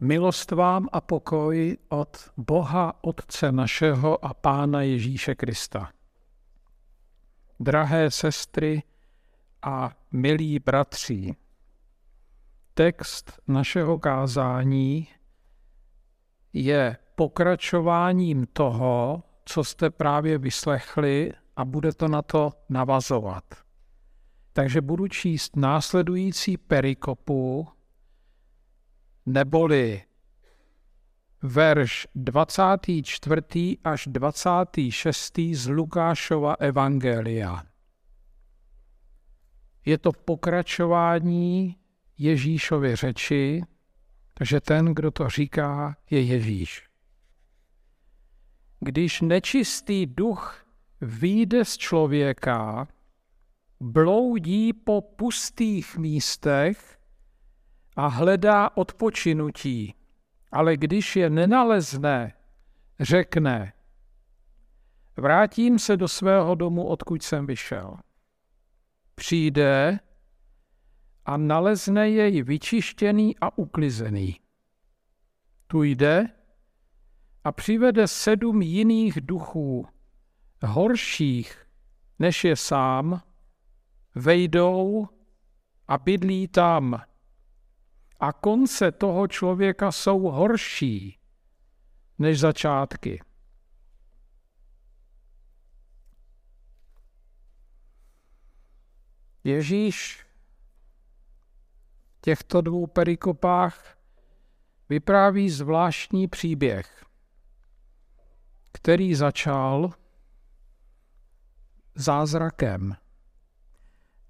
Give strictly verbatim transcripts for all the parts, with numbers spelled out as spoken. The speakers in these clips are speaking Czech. Milost vám a pokoj od Boha Otce našeho a Pána Ježíše Krista. Drahé sestry a milí bratři, text našeho kázání je pokračováním toho, co jste právě vyslechli, a bude to na to navazovat. Takže budu číst následující perikopu, neboli verš dvacátý čtvrtý až dvacátý šestý z Lukášova evangelia. Je to pokračování Ježíšovy řeči, takže ten, kdo to říká, je Ježíš. Když nečistý duch vyjde z člověka, bloudí po pustých místech a hledá odpočinutí, ale když je nenalezne, řekne: vrátím se do svého domu, odkud jsem vyšel. Přijde a nalezne jej vyčištěný a uklizený. Tu jde a přivede sedm jiných duchů, horších než je sám, vejdou a bydlí tam. A konce toho člověka jsou horší než začátky. Ježíš v těchto dvou perikopách vypráví zvláštní příběh, který začal zázrakem.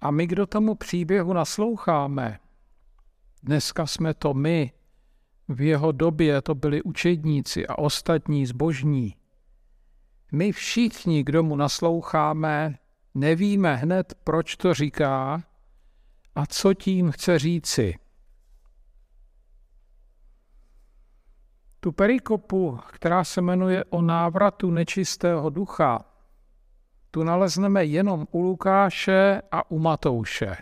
A my, kdo tomu příběhu nasloucháme, dneska jsme to my, v jeho době to byli učedníci a ostatní zbožní. My všichni, kdo mu nasloucháme, nevíme hned, proč to říká a co tím chce říci. Tu perikopu, která se jmenuje o návratu nečistého ducha, tu nalezneme jenom u Lukáše a u Matouše.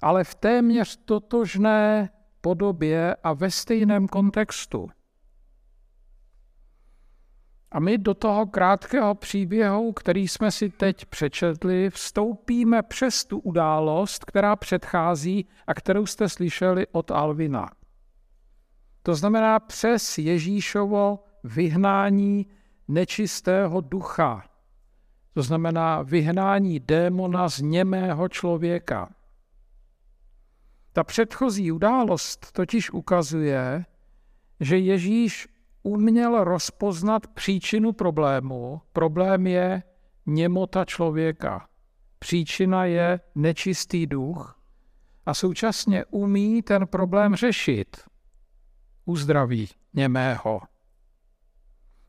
Ale v téměř totožné podobě a ve stejném kontextu. A my do toho krátkého příběhu, který jsme si teď přečetli, vstoupíme přes tu událost, která předchází a kterou jste slyšeli od Alvina. To znamená přes Ježíšovo vyhnání nečistého ducha. To znamená vyhnání démona z němého člověka. Ta předchozí událost totiž ukazuje, že Ježíš uměl rozpoznat příčinu problému. Problém je němota člověka. Příčina je nečistý duch a současně umí ten problém řešit. Uzdraví němého.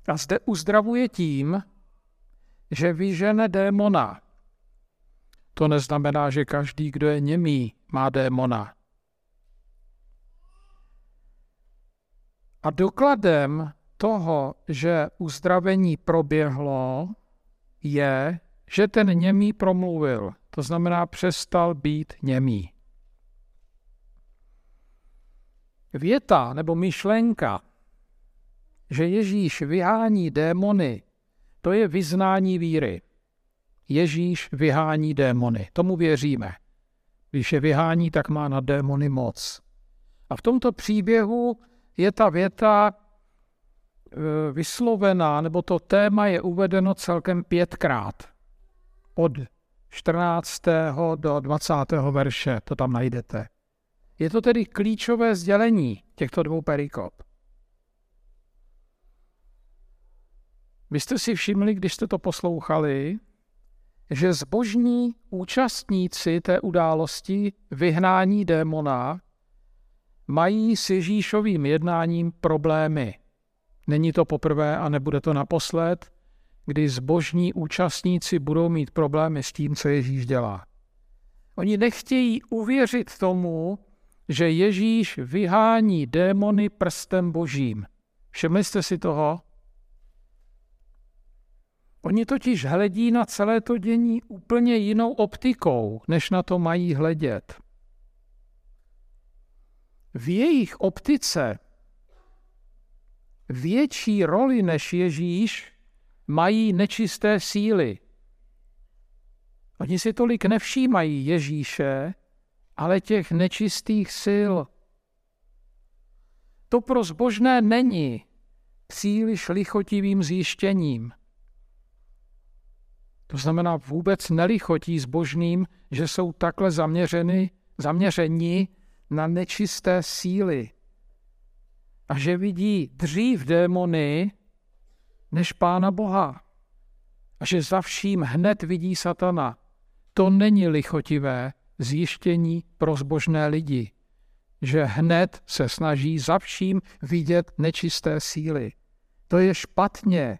A zde uzdravuje tím, že vyžene démona. To neznamená, že každý, kdo je němý, má démona. A dokladem toho, že uzdravení proběhlo, je, že ten němý promluvil. To znamená, přestal být němý. Věta nebo myšlenka, že Ježíš vyhání démony, to je vyznání víry. Ježíš vyhání démony. Tomu věříme. Když je vyhání, tak má na démony moc. A v tomto příběhu je ta věta vyslovená, nebo to téma je uvedeno celkem pětkrát. Od čtrnáctého do dvacátého verše to tam najdete. Je to tedy klíčové sdělení těchto dvou perikop. Vy jste si všimli, když jste to poslouchali, že zbožní účastníci té události vyhnání démona mají s Ježíšovým jednáním problémy. Není to poprvé a nebude to naposled, kdy zbožní účastníci budou mít problémy s tím, co Ježíš dělá. Oni nechtějí uvěřit tomu, že Ježíš vyhání démony prstem božím. Všimli jste si toho? Oni totiž hledí na celé to dění úplně jinou optikou, než na to mají hledět. v jejich optice větší roli než Ježíš mají nečisté síly. Oni si tolik nevšímají Ježíše, ale těch nečistých sil. To pro zbožné není příliš lichotivým zjištěním. To znamená, vůbec nelichotí zbožným, že jsou takhle zaměřeni, zaměřeni na nečisté síly a že vidí dřív démony než Pána Boha a že za vším hned vidí satana. To není lichotivé zjištění pro zbožné lidi, že hned se snaží za vším vidět nečisté síly. To je špatně.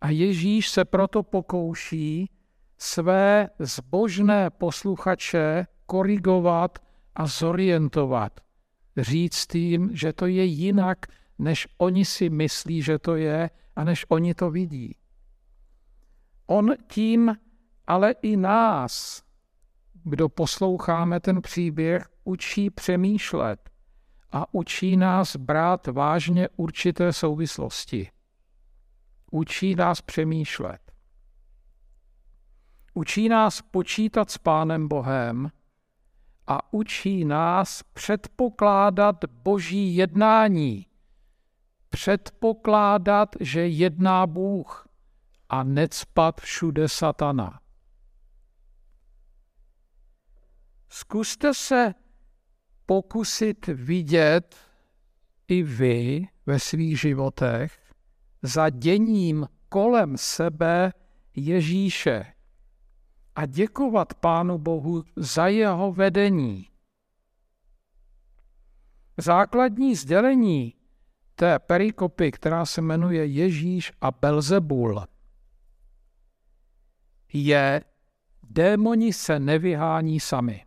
A Ježíš se proto pokouší své zbožné posluchače korigovat a zorientovat. Říct jim, že to je jinak, než oni si myslí, že to je, a než oni to vidí. On tím ale i nás, kdo posloucháme ten příběh, učí přemýšlet a učí nás brát vážně určité souvislosti. Učí nás přemýšlet. Učí nás počítat s Pánem Bohem a učí nás předpokládat Boží jednání. Předpokládat, že jedná Bůh a necpat všude satana. Zkuste se pokusit vidět i vy ve svých životech za děním kolem sebe Ježíše a děkovat Pánu Bohu za jeho vedení. Základní sdělení té perikopy, která se jmenuje Ježíš a Belzebul, je: démoni se nevyhání sami.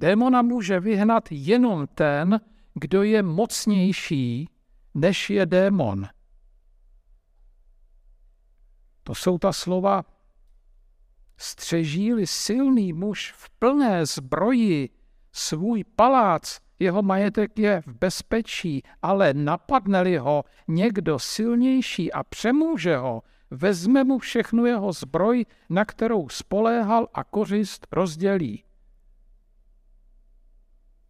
Démona může vyhnat jenom ten, kdo je mocnější, než je démon. To jsou ta slova: střeží-li silný muž v plné zbroji svůj palác, jeho majetek je v bezpečí, ale napadne-li ho někdo silnější a přemůže ho, vezme mu všechnu jeho zbroj, na kterou spoléhal, a kořist rozdělí.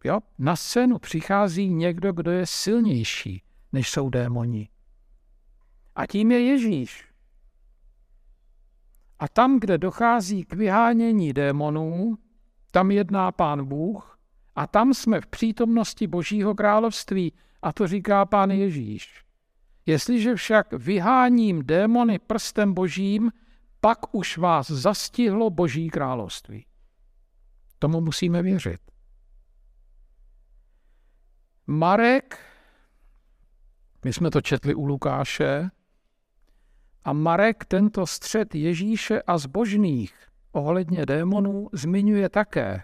Jo? Na scénu přichází někdo, kdo je silnější, než jsou démoni. A tím je Ježíš. A tam, kde dochází k vyhánění démonů, tam jedná Pán Bůh a tam jsme v přítomnosti Božího království, a to říká Pán Ježíš. Jestliže však vyháním démony prstem Božím, pak už vás zastihlo Boží království. Tomu musíme věřit. Marek, my jsme to četli u Lukáše, a Marek tento střet Ježíše a zbožných ohledně démonů zmiňuje také.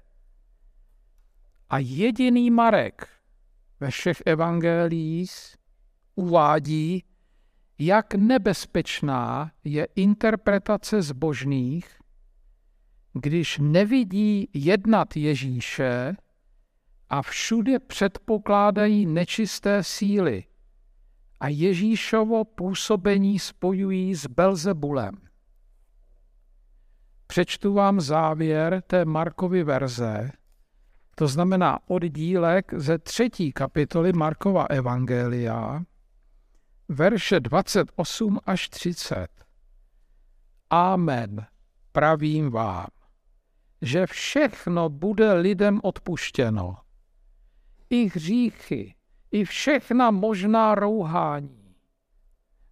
A jediný Marek ve všech evangeliích uvádí, jak nebezpečná je interpretace zbožných, když nevidí jednat Ježíše a všude předpokládají nečisté síly a Ježíšovo působení spojují s Belzebulem. Přečtu vám závěr té Markovy verze, to znamená oddílek ze třetí kapitoly Markova evangelia, verše dvacet osm až třicet. Amen, pravím vám, že všechno bude lidem odpuštěno. I hříchy, i všechna možná rouhání.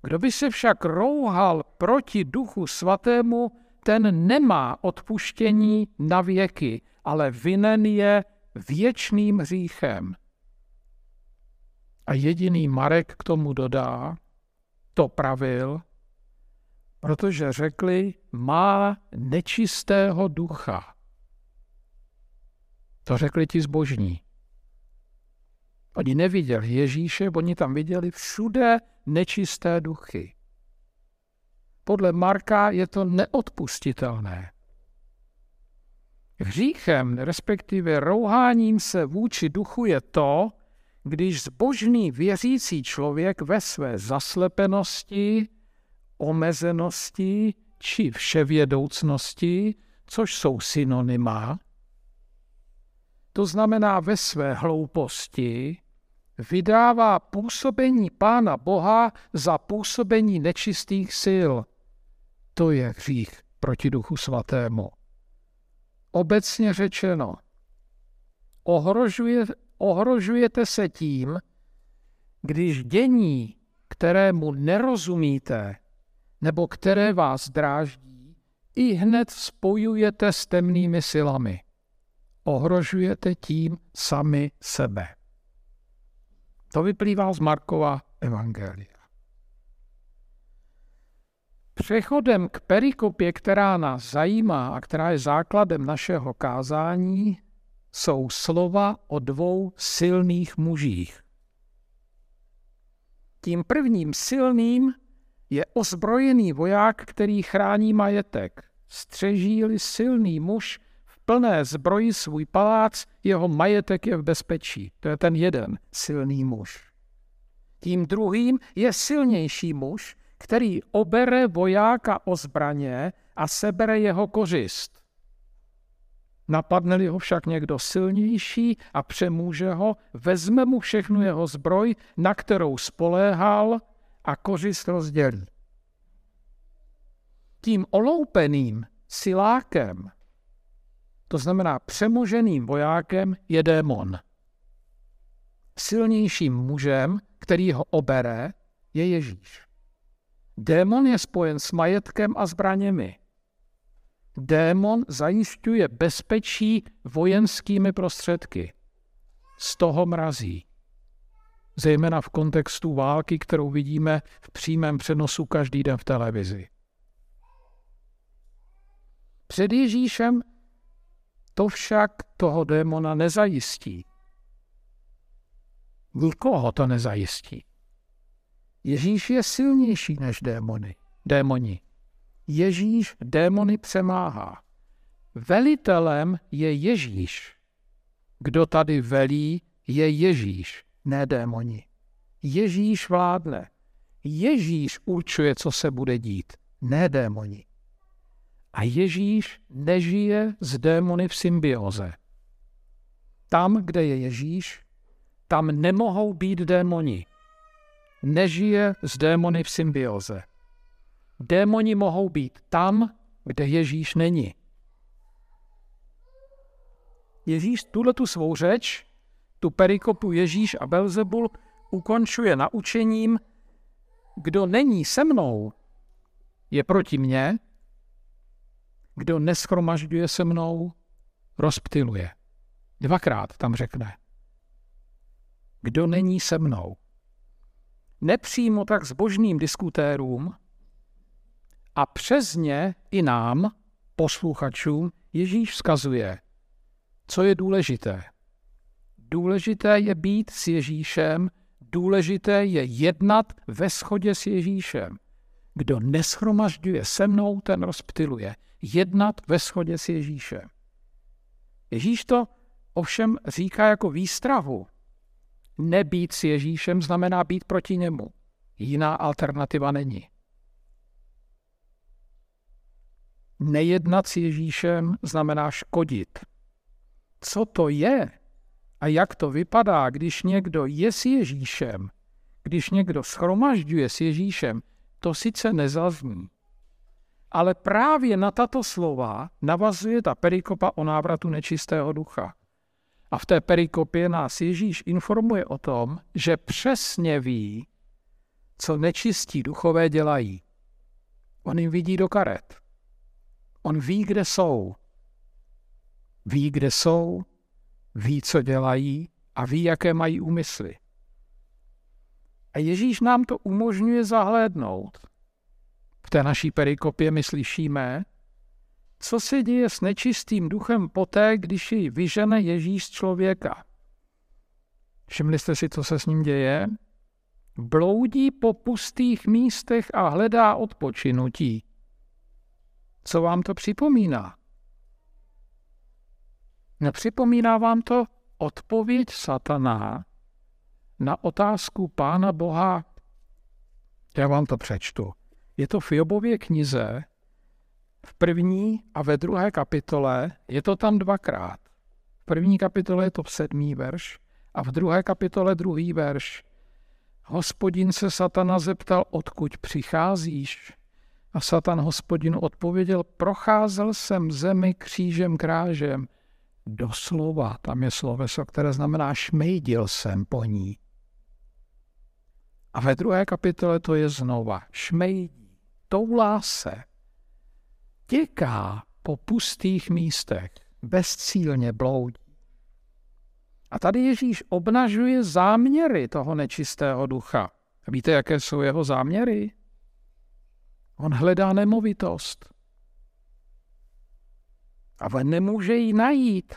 Kdo by se však rouhal proti Duchu Svatému, ten nemá odpuštění na věky, ale vinen je věčným hříchem. A jediný Marek k tomu dodá: to pravil, protože řekli, má nečistého ducha. To řekli ti zbožní. Oni neviděli Ježíše, oni tam viděli všude nečisté duchy. Podle Marka je to neodpustitelné. Hříchem, respektive rouháním se vůči duchu je to, když zbožný věřící člověk ve své zaslepenosti, omezenosti či vševědoucnosti, což jsou synonyma, to znamená ve své hlouposti, vydává působení Pána Boha za působení nečistých sil. To je hřích proti Duchu Svatému. Obecně řečeno, ohrožuje, ohrožujete se tím, když dění, kterému nerozumíte, nebo které vás dráždí, i hned spojujete s temnými silami. Ohrožujete tím sami sebe. To vyplývá z Markova evangelia. Přechodem k perikopě, která nás zajímá a která je základem našeho kázání, jsou slova o dvou silných mužích. Tím prvním silným je ozbrojený voják, který chrání majetek. Střeží-li silný muž v plné zbroji svůj palác, jeho majetek je v bezpečí. To je ten jeden silný muž. Tím druhým je silnější muž, který obere vojáka o zbraně a sebere jeho kořist. Napadne-li ho však někdo silnější a přemůže ho, vezme mu všechnu jeho zbroj, na kterou spoléhal, a kořist rozdělí. Tím oloupeným silákem, to znamená přemoženým vojákem, je démon. Silnějším mužem, který ho obere, je Ježíš. Démon je spojen s majetkem a zbraněmi. Démon zajišťuje bezpečí vojenskými prostředky. Z toho mrazí. Zejména v kontextu války, kterou vidíme v přímém přenosu každý den v televizi. Před Ježíšem to však toho démona nezajistí. Nikoho to nezajistí. Ježíš je silnější než démony. démoni. Ježíš démony přemáhá. Velitelem je Ježíš. Kdo tady velí, je Ježíš, ne démoni. Ježíš vládne. Ježíš určuje, co se bude dít, ne démoni. A Ježíš nežije s démony v symbioze. Tam, kde je Ježíš, tam nemohou být démoni. Nežije s démony v symbioze. Démoni mohou být tam, kde Ježíš není. Ježíš tuhletu svou řeč, tu perikopu Ježíš a Belzebul, ukončuje naučením: kdo není se mnou, je proti mně, kdo neshromažďuje se mnou, rozptiluje. Dvakrát tam řekne: kdo není se mnou. Nepřímo tak zbožným diskutérům a přes ně i nám, posluchačům, Ježíš vzkazuje, co je důležité. Důležité je být s Ježíšem, důležité je jednat ve shodě s Ježíšem. Kdo neshromažďuje se mnou, ten rozptiluje. Jednat ve shodě s Ježíšem. Ježíš to ovšem říká jako výstrahu. Nebýt s Ježíšem znamená být proti němu. Jiná alternativa není. Nejednat s Ježíšem znamená škodit. Co to je a jak to vypadá, když někdo je s Ježíšem, když někdo shromažďuje s Ježíšem, to sice nezazní. Ale právě na tato slova navazuje ta perikopa o návratu nečistého ducha. A v té perikopě nás Ježíš informuje o tom, že přesně ví, co nečistí duchové dělají. On jim vidí do karet. On ví, kde jsou. Ví, kde jsou, ví, co dělají a ví, jaké mají úmysly. A Ježíš nám to umožňuje zahlédnout. V té naší perikopě my slyšíme, co se děje s nečistým duchem poté, když ji vyžene Ježíš z člověka. Všimli jste si, co se s ním děje? Bloudí po pustých místech a hledá odpočinutí. Co vám to připomíná? Připomíná vám to odpověď satana na otázku Pána Boha. Já vám to přečtu. Je to v Jobově knize, v první a ve druhé kapitole, je to tam dvakrát. V první kapitole je to v sedmý verš a v druhé kapitole druhý verš. Hospodin se satana zeptal, odkud přicházíš? A satan hospodinu odpověděl, procházel jsem zemi křížem krážem. Doslova, tam je sloveso, které znamená šmejdil jsem po ní. A ve druhé kapitole to je znova. Šmejdí, toulá se, těká po pustých místech, bezcílně bloudí. A tady Ježíš obnažuje záměry toho nečistého ducha. Víte, jaké jsou jeho záměry? On hledá nemovitost. Ale nemůže ji najít.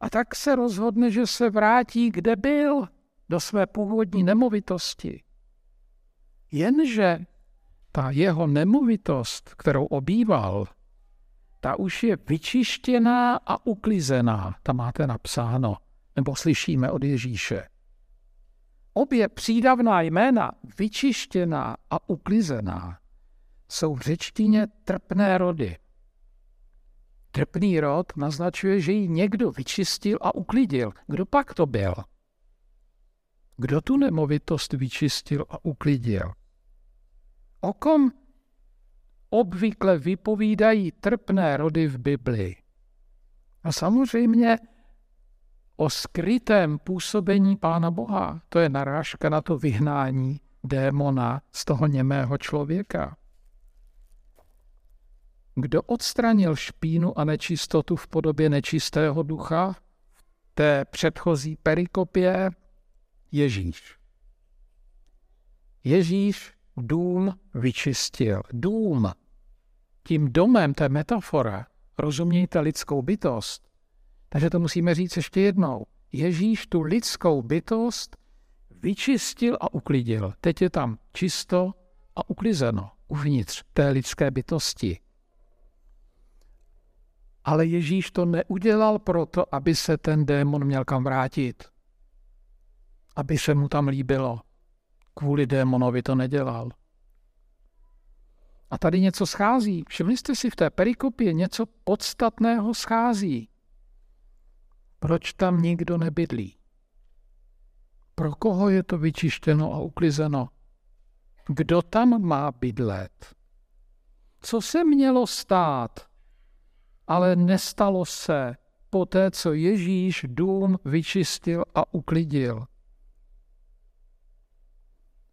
A tak se rozhodne, že se vrátí, kde byl, do své původní nemovitosti. Jenže ta jeho nemovitost, kterou obýval, ta už je vyčištěná a uklizená. Tam máte napsáno, nebo slyšíme od Ježíše. Obě přídavná jména, vyčištěná a uklizená, jsou v řečtině trpné rody. Trpný rod naznačuje, že ji někdo vyčistil a uklidil. Kdo pak to byl? Kdo tu nemovitost vyčistil a uklidil? O kom obvykle vypovídají trpné rody v Biblii? A samozřejmě o skrytém působení Pána Boha. To je narážka na to vyhnání démona z toho němého člověka. Kdo odstranil špínu a nečistotu v podobě nečistého ducha v té předchozí perikopě? Ježíš. Ježíš dům vyčistil. Dům. Tím domem, té metafora, rozumějte lidskou bytost. Takže to musíme říct ještě jednou. Ježíš tu lidskou bytost vyčistil a uklidil. Teď je tam čisto a uklizeno uvnitř té lidské bytosti. Ale Ježíš to neudělal proto, aby se ten démon měl kam vrátit. Aby se mu tam líbilo. Kvůli démonovi to nedělal. A tady něco schází. Všimli jste si, v té perikopě něco podstatného schází. Proč tam nikdo nebydlí? Pro koho je to vyčištěno a uklizeno? Kdo tam má bydlet? Co se mělo stát? Ale nestalo se poté, co Ježíš dům vyčistil a uklidil.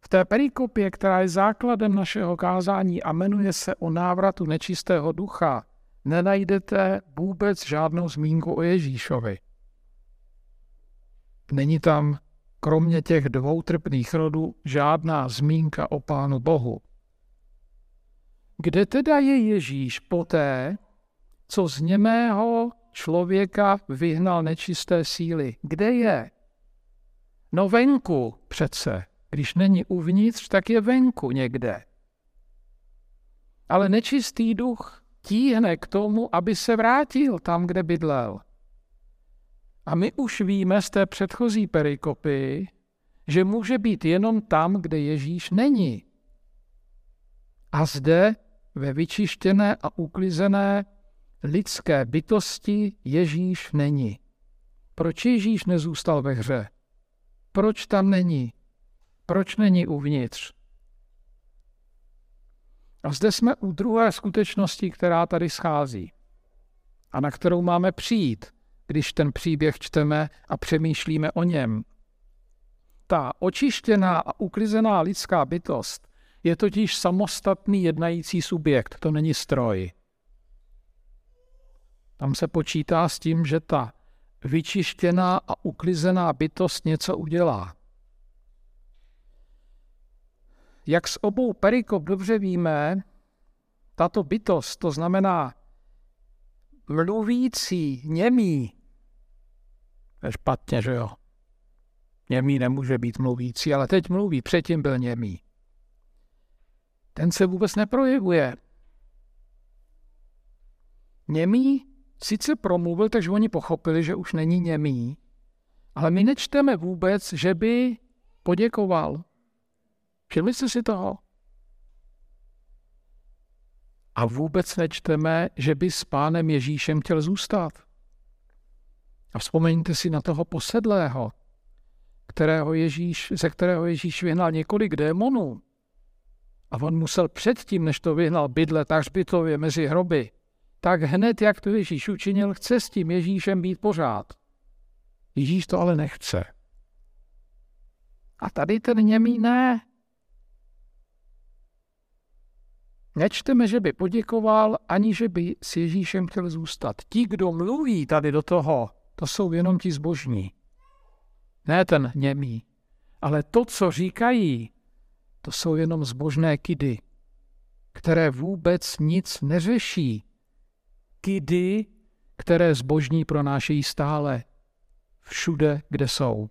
V té perikopě, která je základem našeho kázání a jmenuje se o návratu nečistého ducha, nenajdete vůbec žádnou zmínku o Ježíšovi. Není tam, kromě těch dvou trpných rodů, žádná zmínka o Pánu Bohu. Kde teda je Ježíš poté, co z němého člověka vyhnal nečisté síly? Kde je? No venku přece. Když není uvnitř, tak je venku někde. Ale nečistý duch tíhne k tomu, aby se vrátil tam, kde bydlel. A my už víme z té předchozí perikopy, že může být jenom tam, kde Ježíš není. A zde ve vyčištěné a uklizené lidské bytosti Ježíš není. Proč Ježíš nezůstal ve hře? Proč tam není? Proč není uvnitř? A zde jsme u druhé skutečnosti, která tady schází a na kterou máme přijít, když ten příběh čteme a přemýšlíme o něm. Ta očištěná a uklizená lidská bytost je totiž samostatný jednající subjekt, to není stroj. Tam se počítá s tím, že ta vyčištěná a uklizená bytost něco udělá. Jak z obou perikop dobře víme, tato bytost, to znamená mluvící, němý, to je špatně, že jo? Němý nemůže být mluvící, ale teď mluví, předtím byl němý. Ten se vůbec neprojevuje. Němý sice promluvil, takže oni pochopili, že už není němý, ale my nečteme vůbec, že by poděkoval. Všimli jste si toho? A vůbec nečteme, že by s pánem Ježíšem chtěl zůstat. A vzpomeňte si na toho posedlého, kterého Ježíš, ze kterého Ježíš vyhnal několik démonů. A on musel předtím, než to vyhnal, bydlet hřbitově mezi hroby. Tak hned, jak to Ježíš učinil, chce s tím Ježíšem být pořád. Ježíš to ale nechce. A tady ten němý ne. Nečteme, že by poděkoval, ani že by s Ježíšem chtěl zůstat. Ti, kdo mluví tady do toho, to jsou jenom ti zbožní. Ne ten němý. Ale to, co říkají, to jsou jenom zbožné kidy, které vůbec nic neřeší. Kidy, které zbožní pronášejí stále, všude, kde jsou.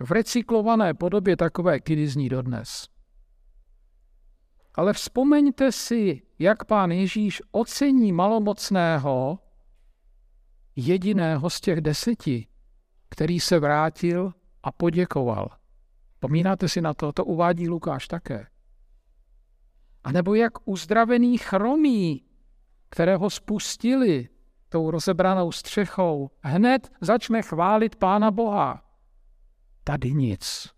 V recyklované podobě takové kidy zní dodnes. Ale vzpomeňte si, jak pán Ježíš ocení malomocného, jediného z těch deseti, který se vrátil a poděkoval. Pomínáte si na to, to uvádí Lukáš také. A nebo jak uzdravený chromý, kterého spustili tou rozebranou střechou, hned začne chválit Pána Boha. Tady nic.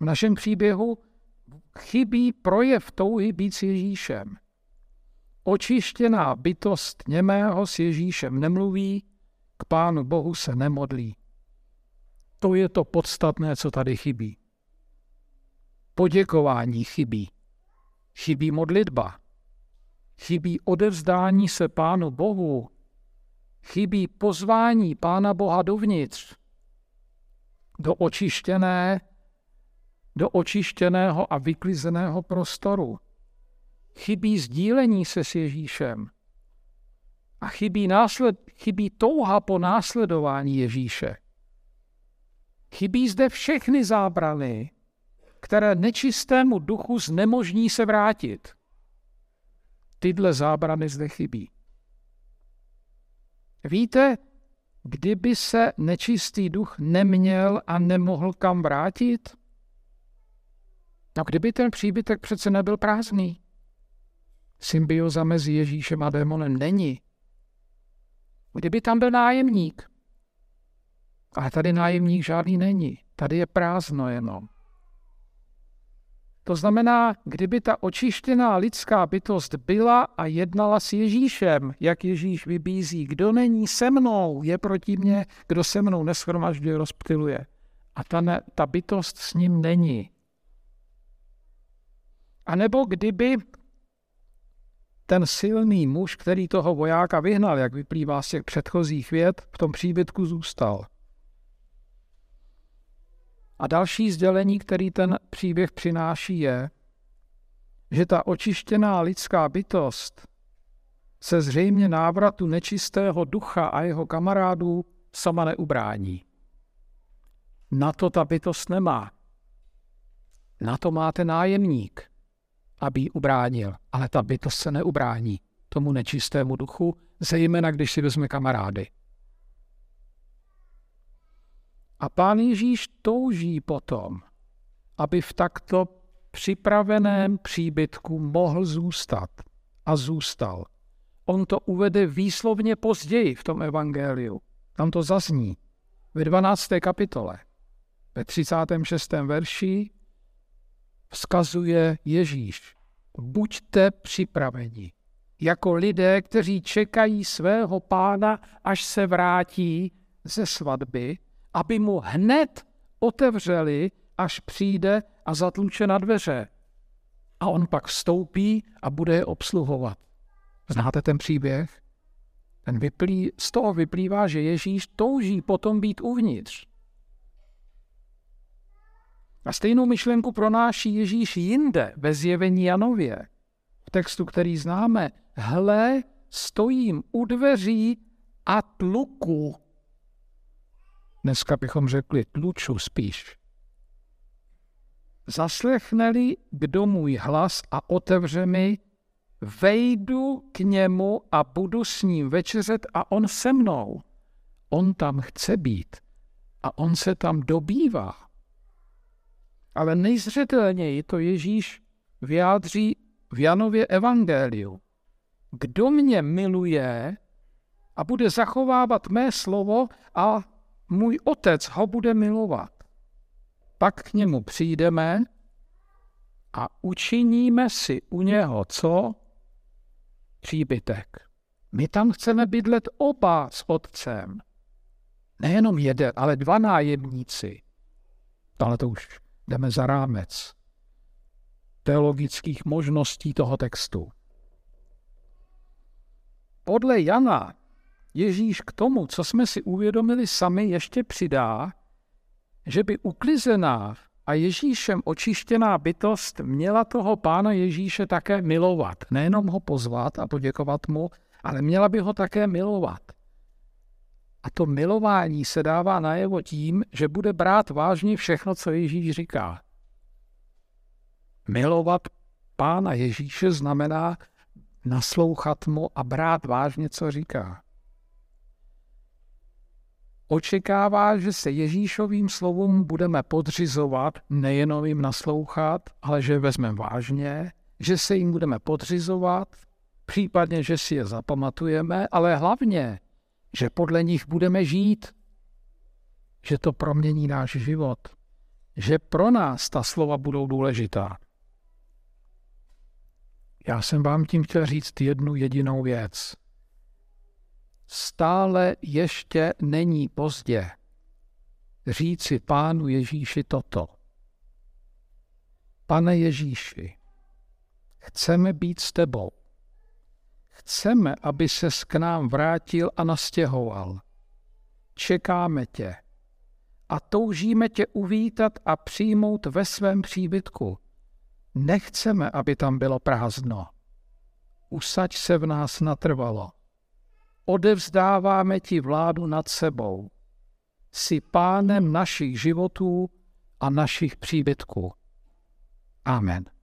V našem příběhu chybí projev touhy být s Ježíšem. Očištěná bytost němého s Ježíšem nemluví, k Pánu Bohu se nemodlí. To je to podstatné, co tady chybí. Poděkování chybí. Chybí modlitba. Chybí odevzdání se Pánu Bohu. Chybí pozvání Pána Boha dovnitř. Do očištěné, do očištěného a vyklizeného prostoru. Chybí sdílení se s Ježíšem. A chybí, násled, chybí touha po následování Ježíše. Chybí zde všechny zábrany, které nečistému duchu znemožní se vrátit. Tyhle zábrany zde chybí. Víte, kdyby se nečistý duch neměl a nemohl kam vrátit, no kdyby ten příbytek přece nebyl prázdný. Symbioza mezi Ježíšem a démonem není. Kdyby tam byl nájemník, ale tady nájemník žádný není. Tady je prázdno jenom. To znamená, kdyby ta očištěná lidská bytost byla a jednala s Ježíšem, jak Ježíš vybízí, kdo není se mnou, je proti mně, kdo se mnou neshromažďuje, rozptyluje. A ta, ne, ta bytost s ním není. A nebo kdyby ten silný muž, který toho vojáka vyhnal, jak vyplývá z těch předchozích vět, v tom příbytku zůstal. A další sdělení, který ten příběh přináší, je, že ta očištěná lidská bytost se zřejmě návratu nečistého ducha a jeho kamarádů sama neubrání. Na to ta bytost nemá. Na to máte nájemník, aby ji ubránil. Ale ta bytost se neubrání tomu nečistému duchu, zejména když si vezme kamarády. A pán Ježíš touží potom, aby v takto připraveném příbytku mohl zůstat a zůstal. On to uvede výslovně později v tom evangeliu. Tam to zazní ve dvanácté kapitole. Ve třicátém šestém verši vzkazuje Ježíš: buďte připraveni, jako lidé, kteří čekají svého pána, až se vrátí ze svatby, aby mu hned otevřeli, až přijde a zatluče na dveře. A on pak vstoupí a bude je obsluhovat. Znáte ten příběh? Ten vyplý, z toho vyplývá, že Ježíš touží potom být uvnitř. A stejnou myšlenku pronáší Ježíš jinde ve zjevení Janově. V textu, který známe: hle, stojím u dveří a tluku. Dneska bychom řekli tluču spíš. Zaslechne-li kdo můj hlas a otevře mi, vejdu k němu a budu s ním večeřet a on se mnou. On tam chce být a on se tam dobývá. Ale nejzřetelněji to Ježíš vyjádří v Janově evangeliu. Kdo mě miluje a bude zachovávat mé slovo a můj otec ho bude milovat. Pak k němu přijdeme a učiníme si u něho co? Příbytek. My tam chceme bydlet oba s otcem. Nejenom jeden, ale dva nájemníci. Ale to už jdeme za rámec teologických možností toho textu. Podle Jana Ježíš k tomu, co jsme si uvědomili sami, ještě přidá, že by uklizená a Ježíšem očištěná bytost měla toho Pána Ježíše také milovat. Nejenom ho pozvat a poděkovat mu, ale měla by ho také milovat. A to milování se dává najevo tím, že bude brát vážně všechno, co Ježíš říká. Milovat Pána Ježíše znamená naslouchat mu a brát vážně, co říká. Očekává, že se Ježíšovým slovům budeme podřizovat, nejenom jim naslouchat, ale že vezmeme vážně, že se jim budeme podřizovat, případně, že si je zapamatujeme, ale hlavně, že podle nich budeme žít, že to promění náš život, že pro nás ta slova budou důležitá. Já jsem vám tím chtěl říct jednu jedinou věc. Stále ještě není pozdě říci Pánu Ježíši toto. Pane Ježíši, chceme být s tebou. Chceme, aby ses k nám vrátil a nastěhoval. Čekáme tě a toužíme tě uvítat a přijmout ve svém příbytku. Nechceme, aby tam bylo prázdno. Usaď se v nás natrvalo. Odevzdáváme ti vládu nad sebou. Jsi pánem našich životů a našich příbytků. Amen.